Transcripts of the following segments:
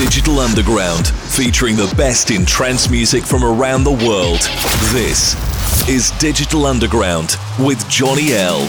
Digital Underground, featuring the best in trance music from around the world. This is Digital Underground with Johnny L.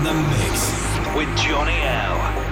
in the mix with Johnny L.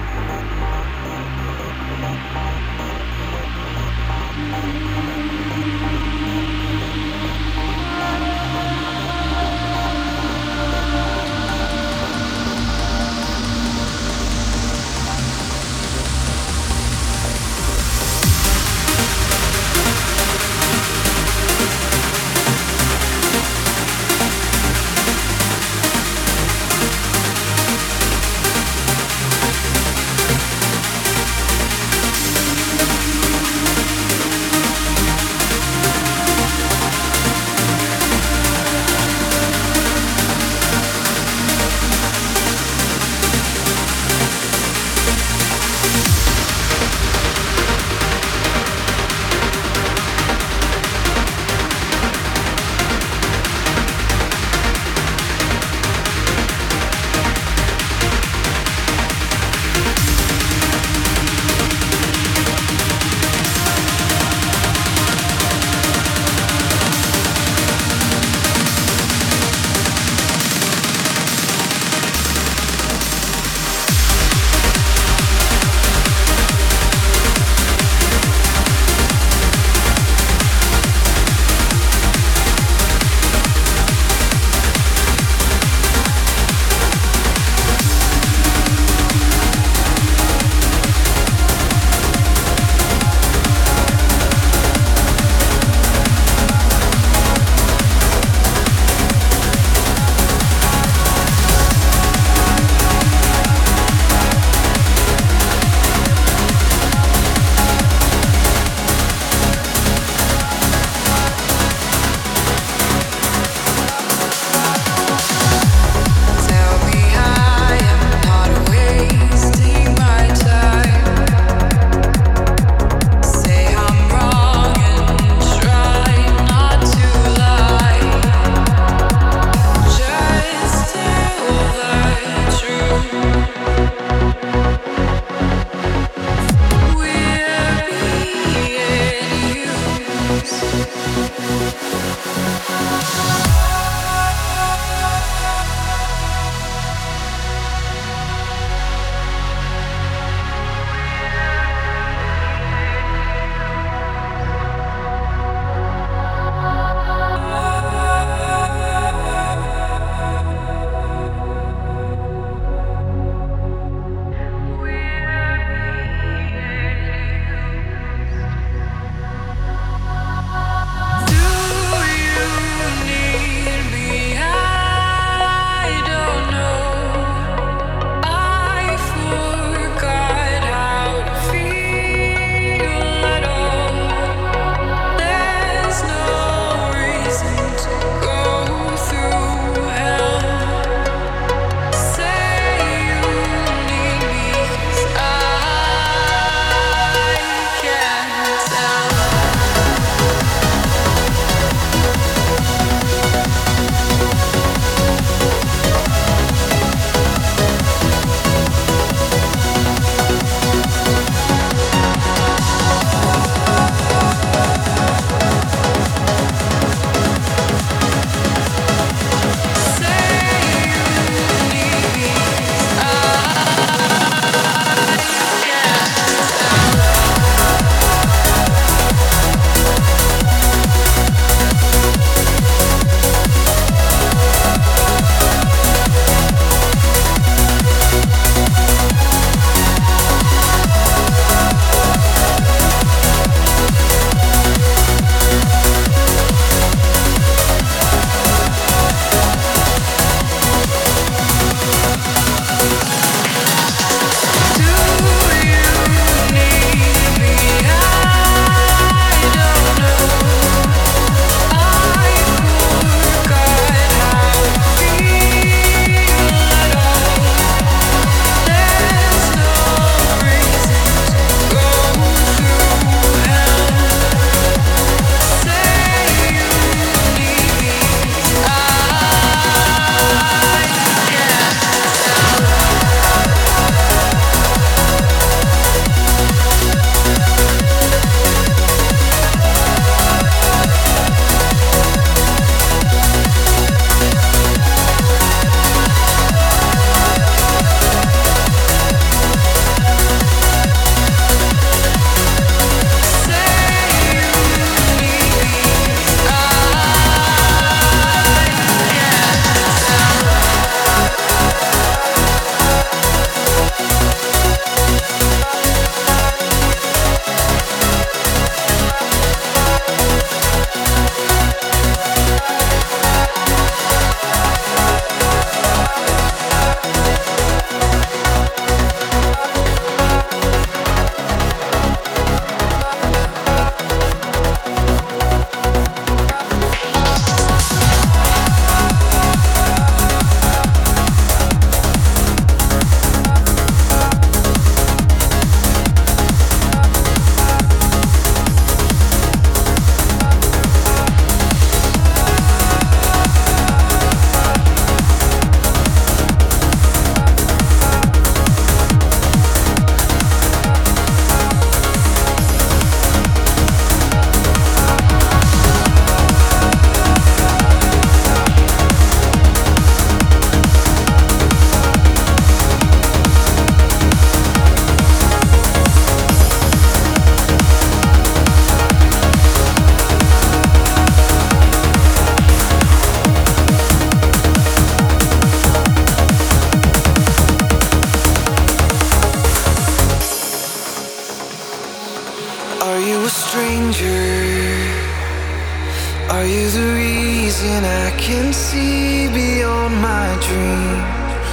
see beyond my dreams,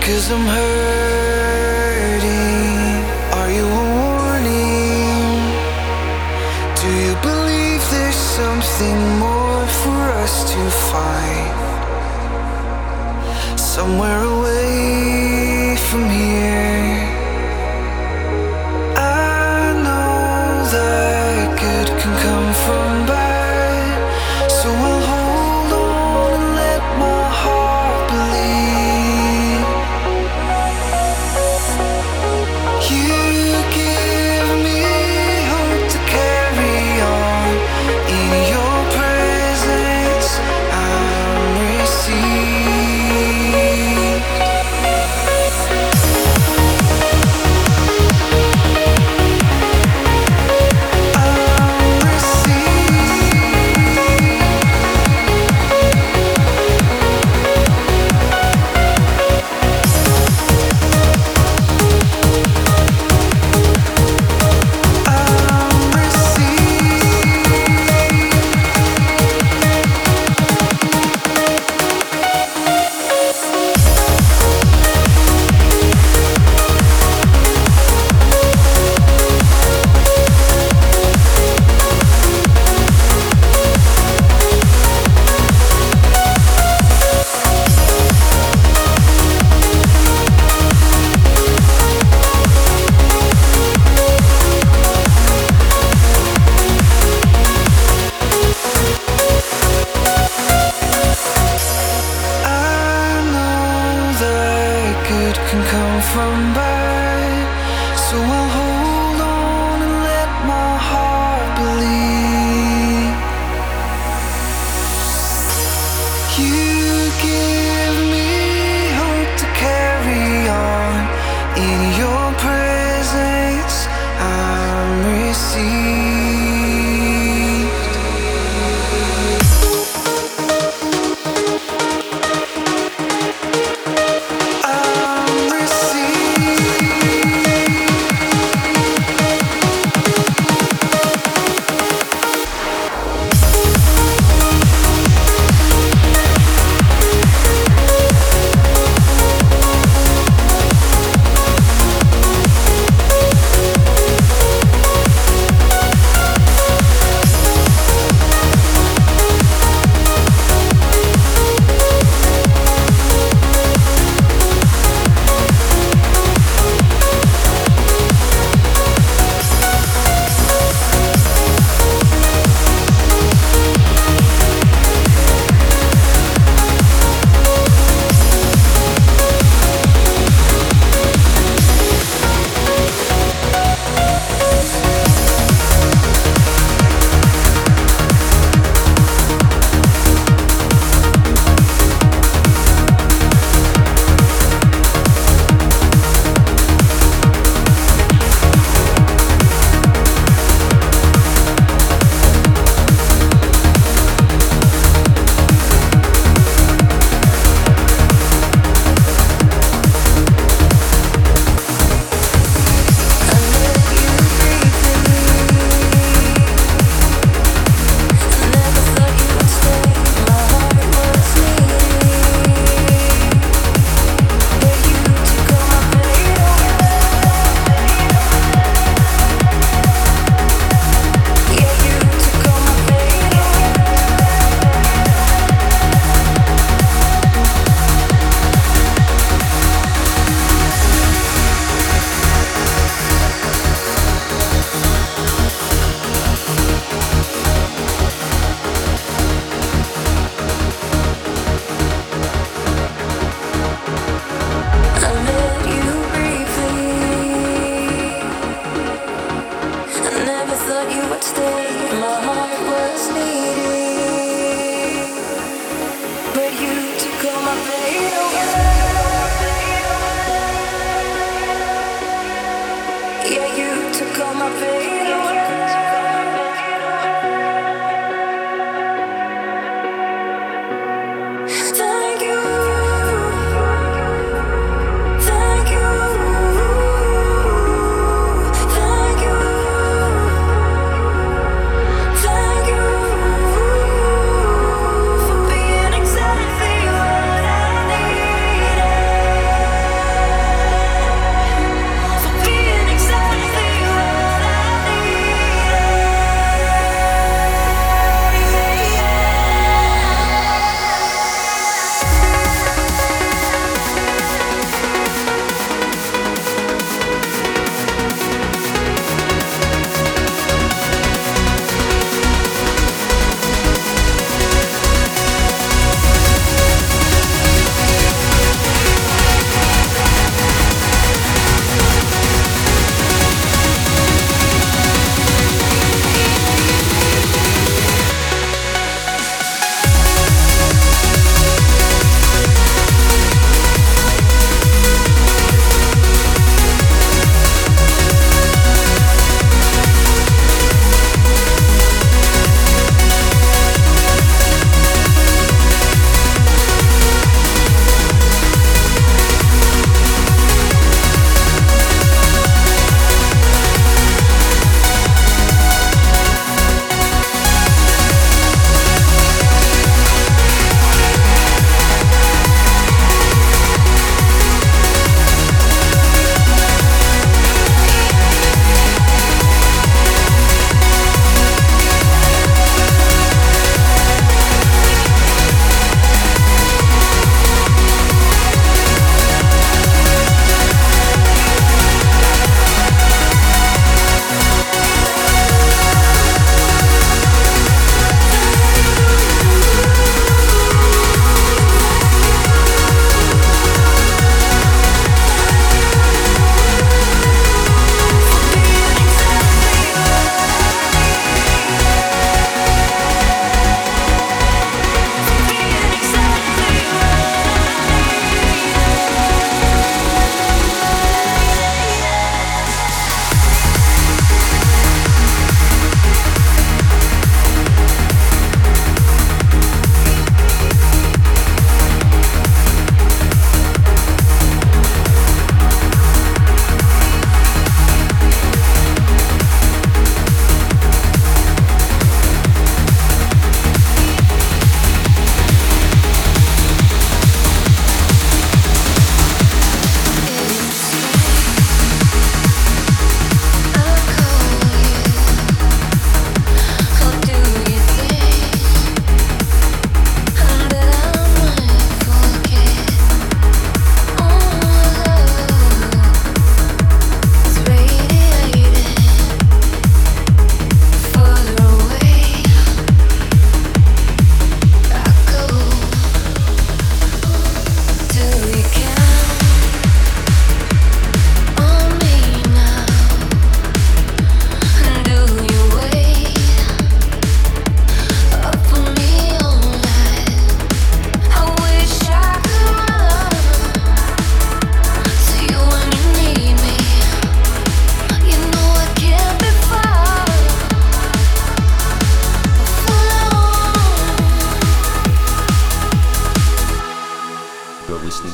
'cause I'm hurting. Are you a warning? Do you believe there's something more for us to find, somewhere away from here? I know that good can come from bad.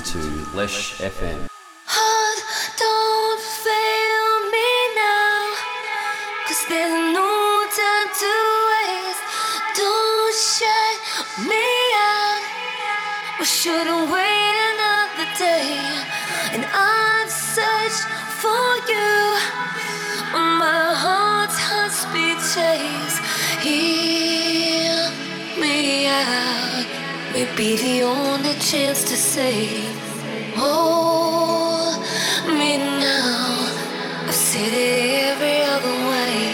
to Lesh FM. Should've waited another day, and I've searched for you. My heart's husband chase, hear me out. Maybe the only chance to say, hold me now. I've said it every other way.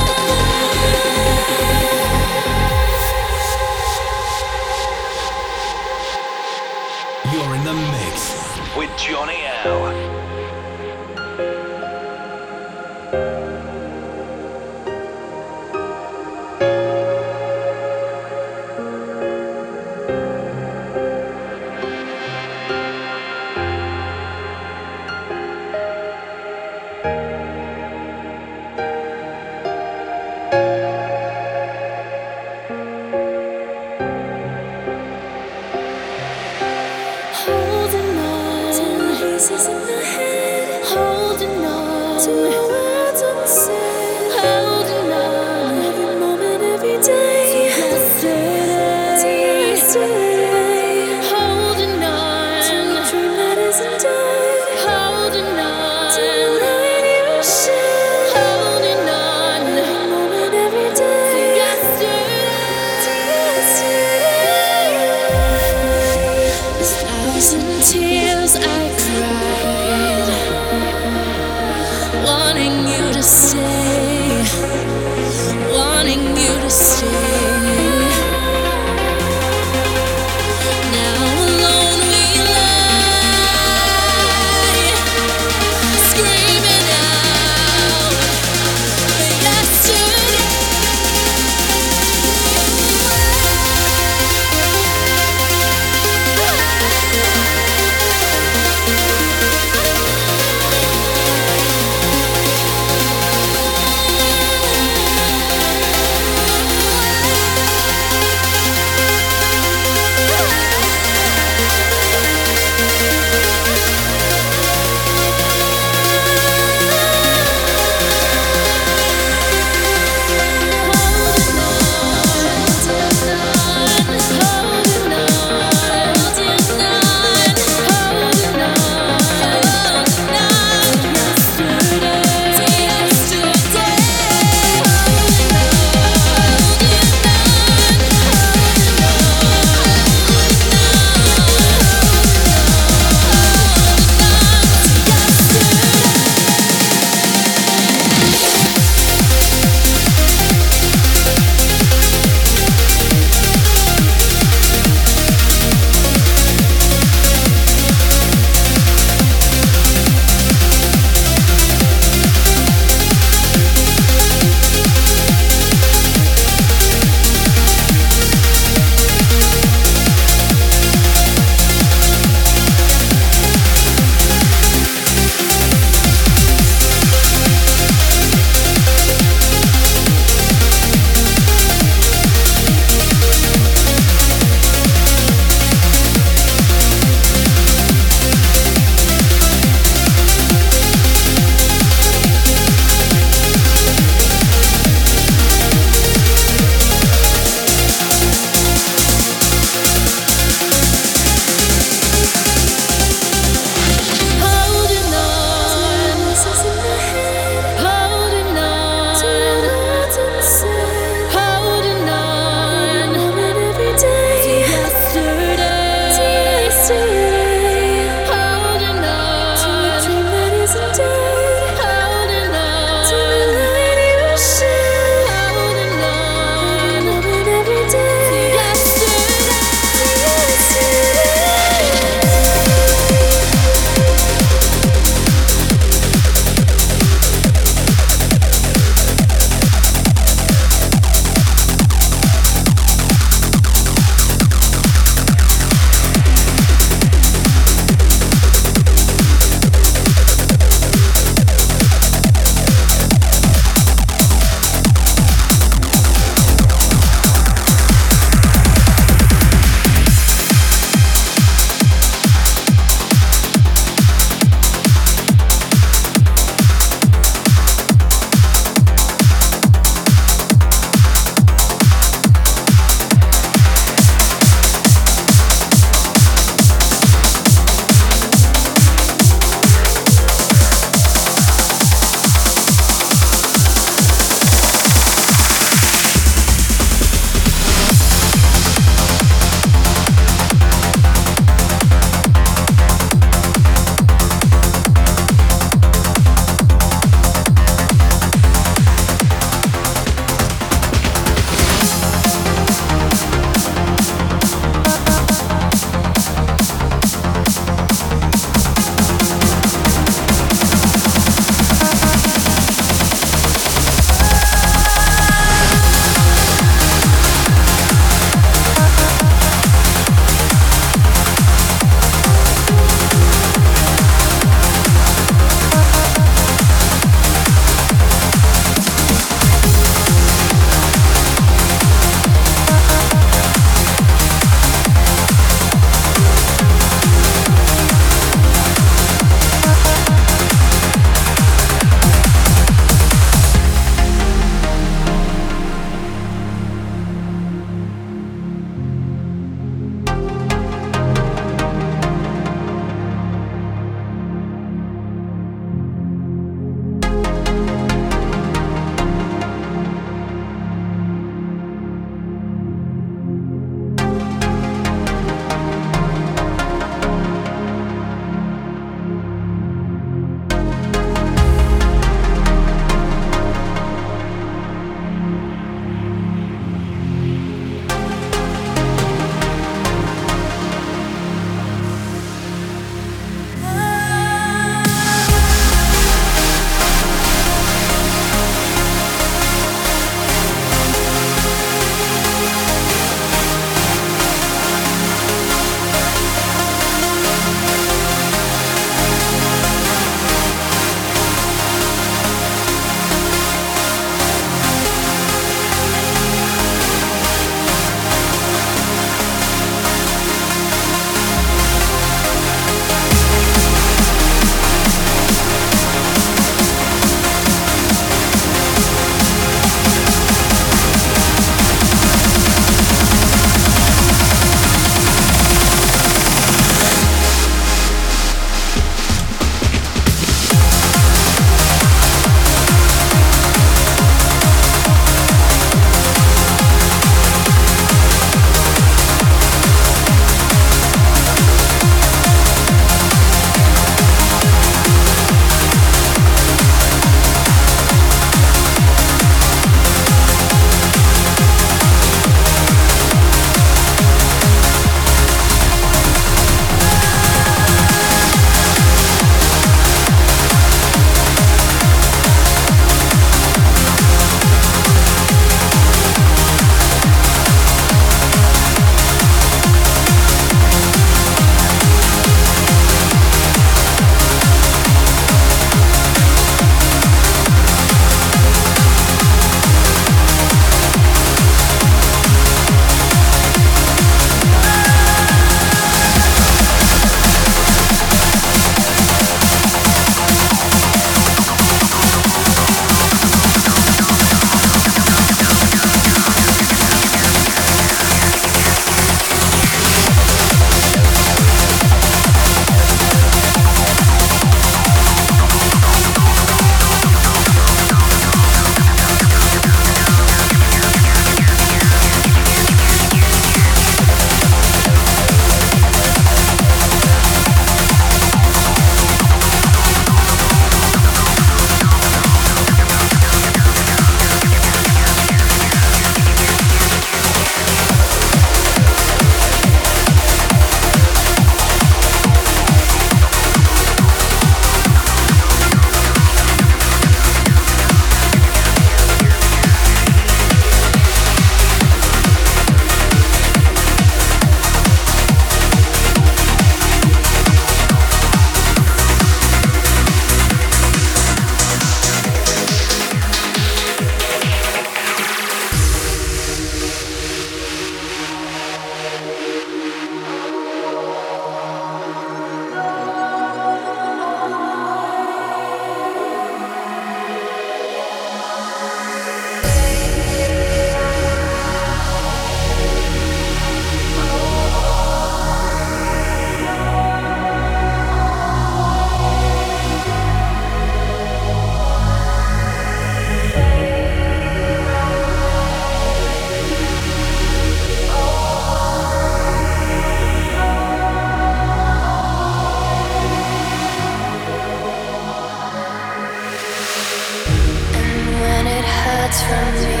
for me.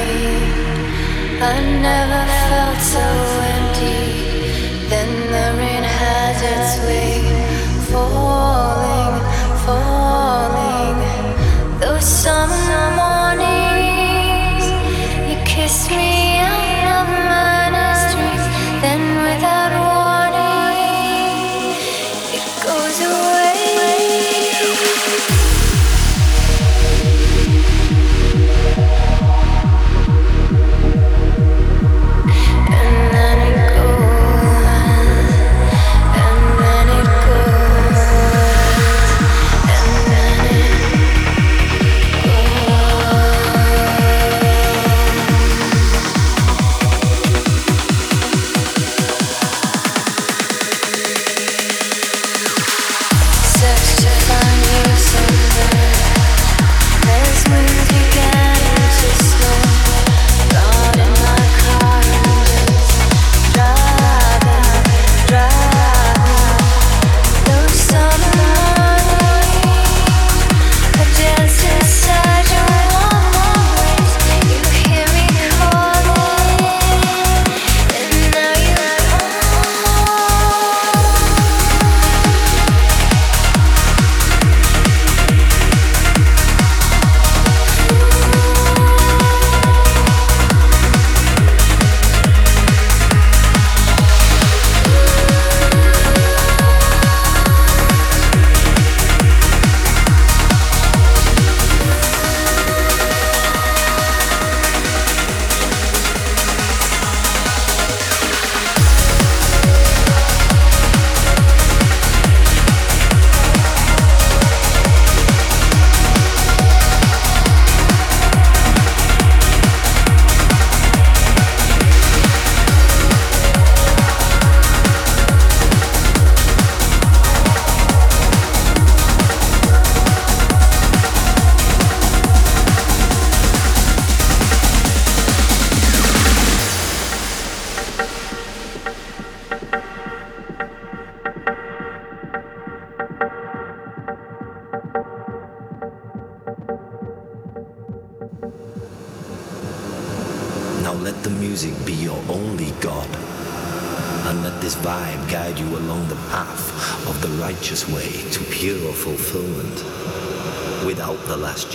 I never felt so empty. Then the rain had its way, falling, falling. Those summer mornings, you kissed me out of my dreams. Then without warning, it goes away.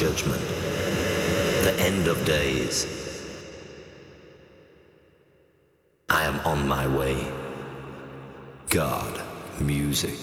Judgment, the end of days. I am on my way. God, music.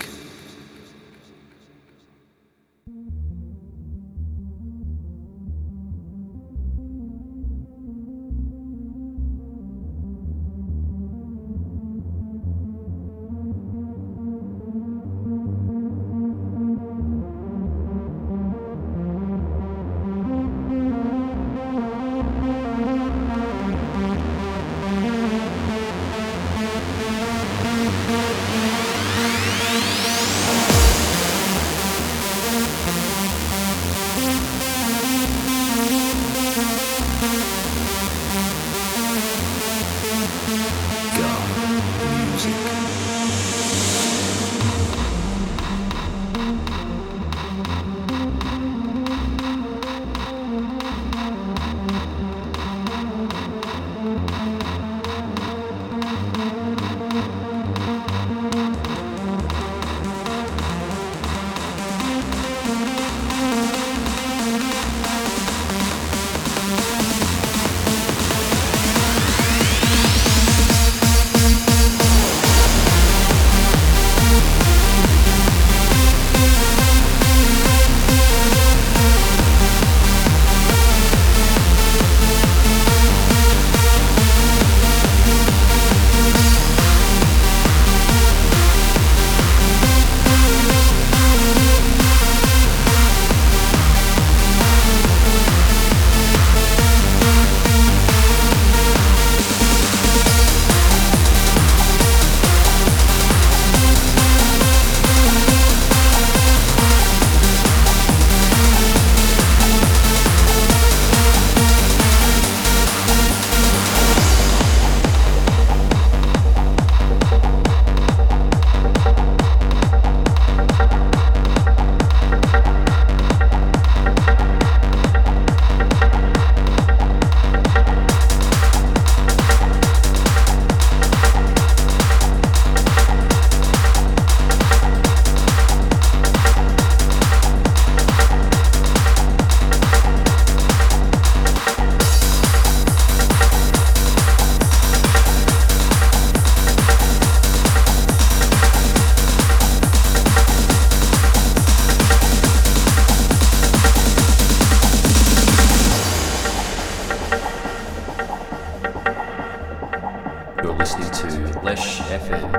You're listening to Lesh FM.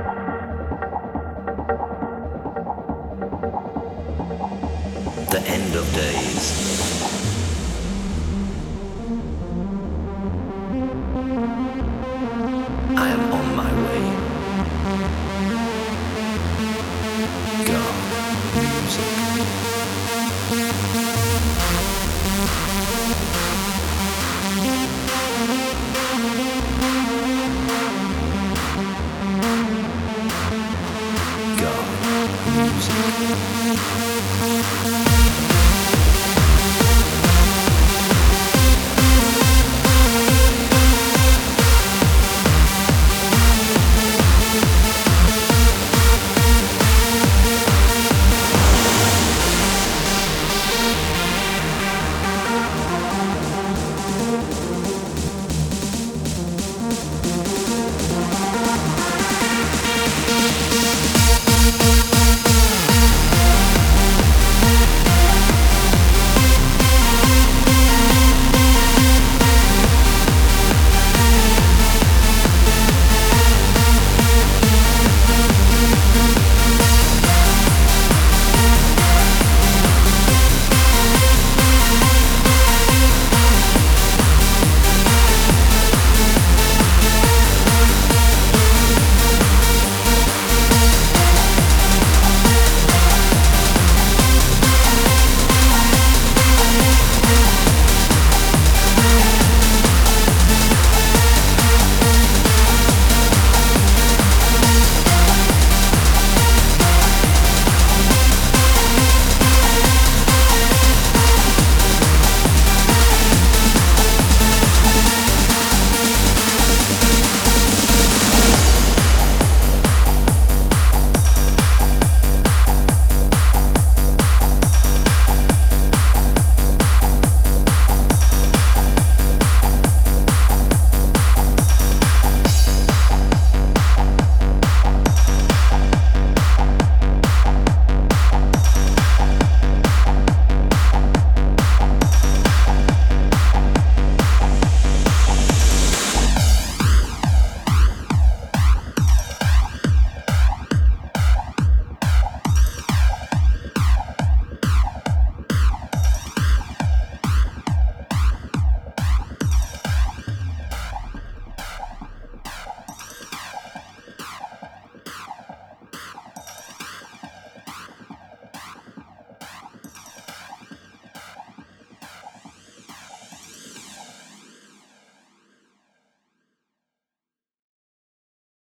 The end of days.